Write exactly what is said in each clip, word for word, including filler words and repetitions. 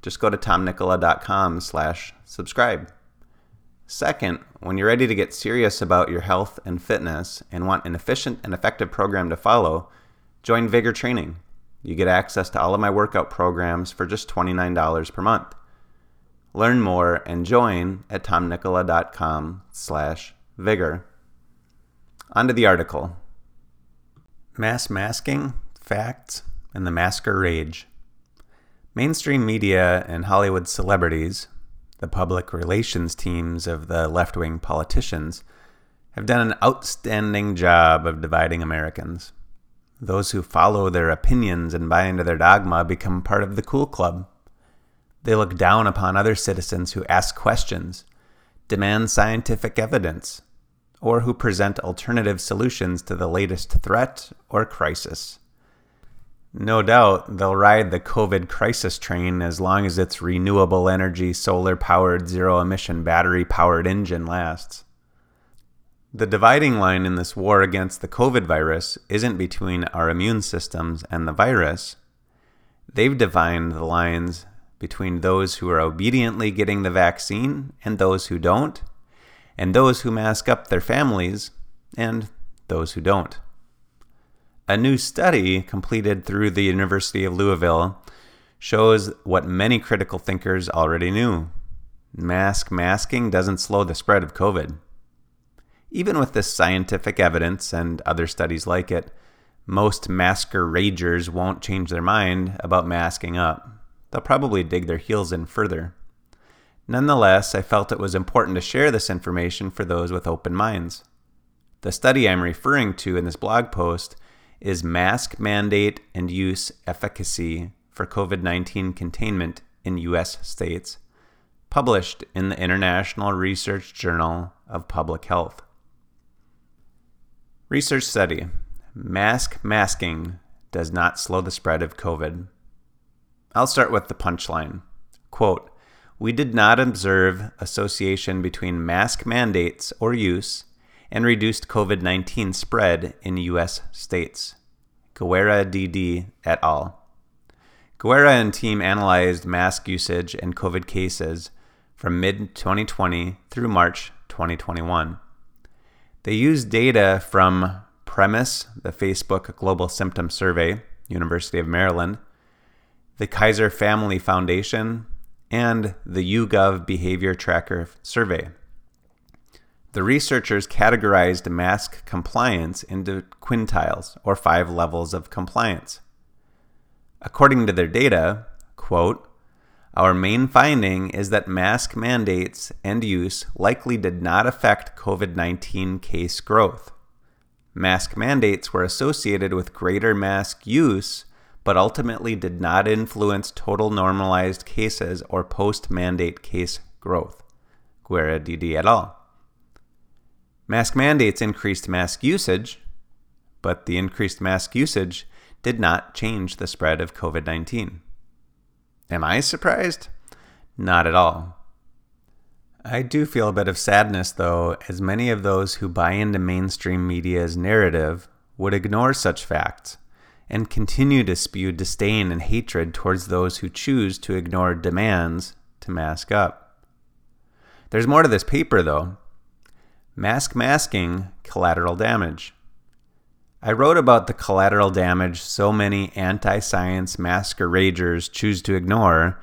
Just go to tomnicola.com slash subscribe. Second, when you're ready to get serious about your health and fitness and want an efficient and effective program to follow, join Vigor Training. You get access to all of my workout programs for just twenty-nine dollars per month. Learn more and join at tomnicola.com slash vigor. On to the article. Mass masking, facts, and the masker rage. Mainstream media and Hollywood celebrities, the public relations teams of the left-wing politicians, have done an outstanding job of dividing Americans. Those who follow their opinions and buy into their dogma become part of the cool club. They look down upon other citizens who ask questions, demand scientific evidence, or who present alternative solutions to the latest threat or crisis. No doubt, they'll ride the COVID crisis train as long as its renewable energy, solar-powered, zero-emission, battery-powered engine lasts. The dividing line in this war against the COVID virus isn't between our immune systems and the virus. They've defined the lines between those who are obediently getting the vaccine and those who don't, and those who mask up their families and those who don't. A new study completed through the University of Louisville shows what many critical thinkers already knew. Mask masking doesn't slow the spread of COVID. Even with this scientific evidence and other studies like it, most masker ragers won't change their mind about masking up. They'll probably dig their heels in further. Nonetheless, I felt it was important to share this information for those with open minds. The study I'm referring to in this blog post is Mask Mandate and Use Efficacy for COVID nineteen Containment in U S States, published in the International Research Journal of Public Health. Research study: mask masking does not slow the spread of COVID. I'll start with the punchline. Quote, "We did not observe association between mask mandates or use and reduced COVID nineteen spread in U S states." Guerra D D et al. Guerra and team analyzed mask usage and COVID cases from mid twenty twenty through March twenty twenty-one. They used data from Premise, the Facebook Global Symptom Survey, University of Maryland, the Kaiser Family Foundation, and the YouGov Behavior Tracker Survey. The researchers categorized mask compliance into quintiles, or five levels of compliance. According to their data, quote, "Our main finding is that mask mandates and use likely did not affect COVID nineteen case growth. Mask mandates were associated with greater mask use, but ultimately did not influence total normalized cases or post-mandate case growth." Guerra D D et al. Mask mandates increased mask usage, but the increased mask usage did not change the spread of COVID nineteen. Am I surprised? Not at all. I do feel a bit of sadness, though, as many of those who buy into mainstream media's narrative would ignore such facts and continue to spew disdain and hatred towards those who choose to ignore demands to mask up. There's more to this paper, though. Mask masking, collateral damage. I wrote about the collateral damage so many anti-science masker ragers choose to ignore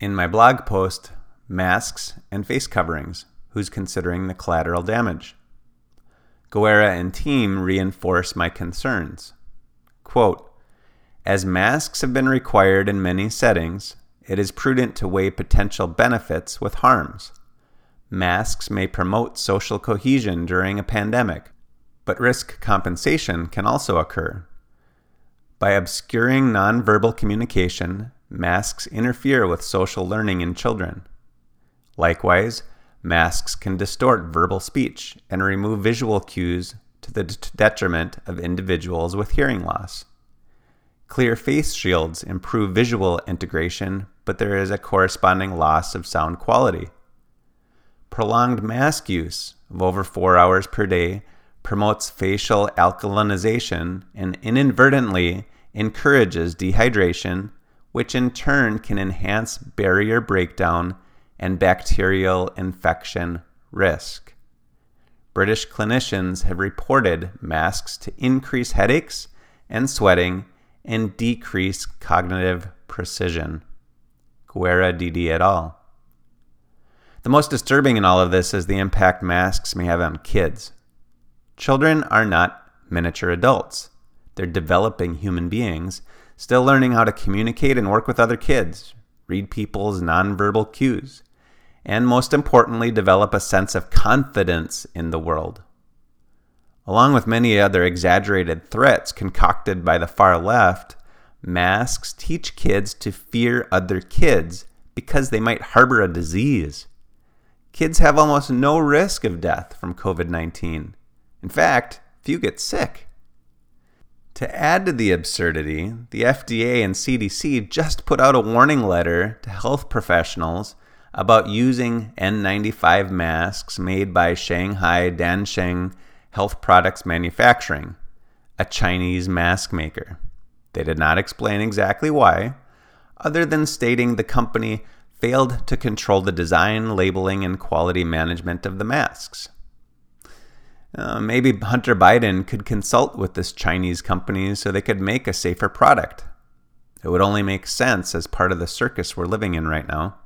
in my blog post, Masks and Face Coverings, Who's Considering the Collateral Damage? Guerra and team reinforce my concerns. Quote, "As masks have been required in many settings, it is prudent to weigh potential benefits with harms. Masks may promote social cohesion during a pandemic, but risk compensation can also occur. By obscuring nonverbal communication, masks interfere with social learning in children. Likewise, masks can distort verbal speech and remove visual cues to the detriment of individuals with hearing loss. Clear face shields improve visual integration, but there is a corresponding loss of sound quality. Prolonged mask use of over four hours per day promotes facial alkalinization and inadvertently encourages dehydration, which in turn can enhance barrier breakdown and bacterial infection risk. British clinicians have reported masks to increase headaches and sweating and decrease cognitive precision. Guerra D D et al. The most disturbing in all of this is the impact masks may have on kids. Children are not miniature adults. They're developing human beings, still learning how to communicate and work with other kids, read people's nonverbal cues, and most importantly, develop a sense of confidence in the world. Along with many other exaggerated threats concocted by the far left, masks teach kids to fear other kids because they might harbor a disease. Kids have almost no risk of death from covid nineteen. In fact, few get sick. To add to the absurdity, the F D A and C D C just put out a warning letter to health professionals about using N ninety-five masks made by Shanghai Dansheng Health Products Manufacturing, a Chinese mask maker. They did not explain exactly why, other than stating the company failed to control the design, labeling, and quality management of the masks. Uh, maybe Hunter Biden could consult with this Chinese company so they could make a safer product. It would only make sense as part of the circus we're living in right now.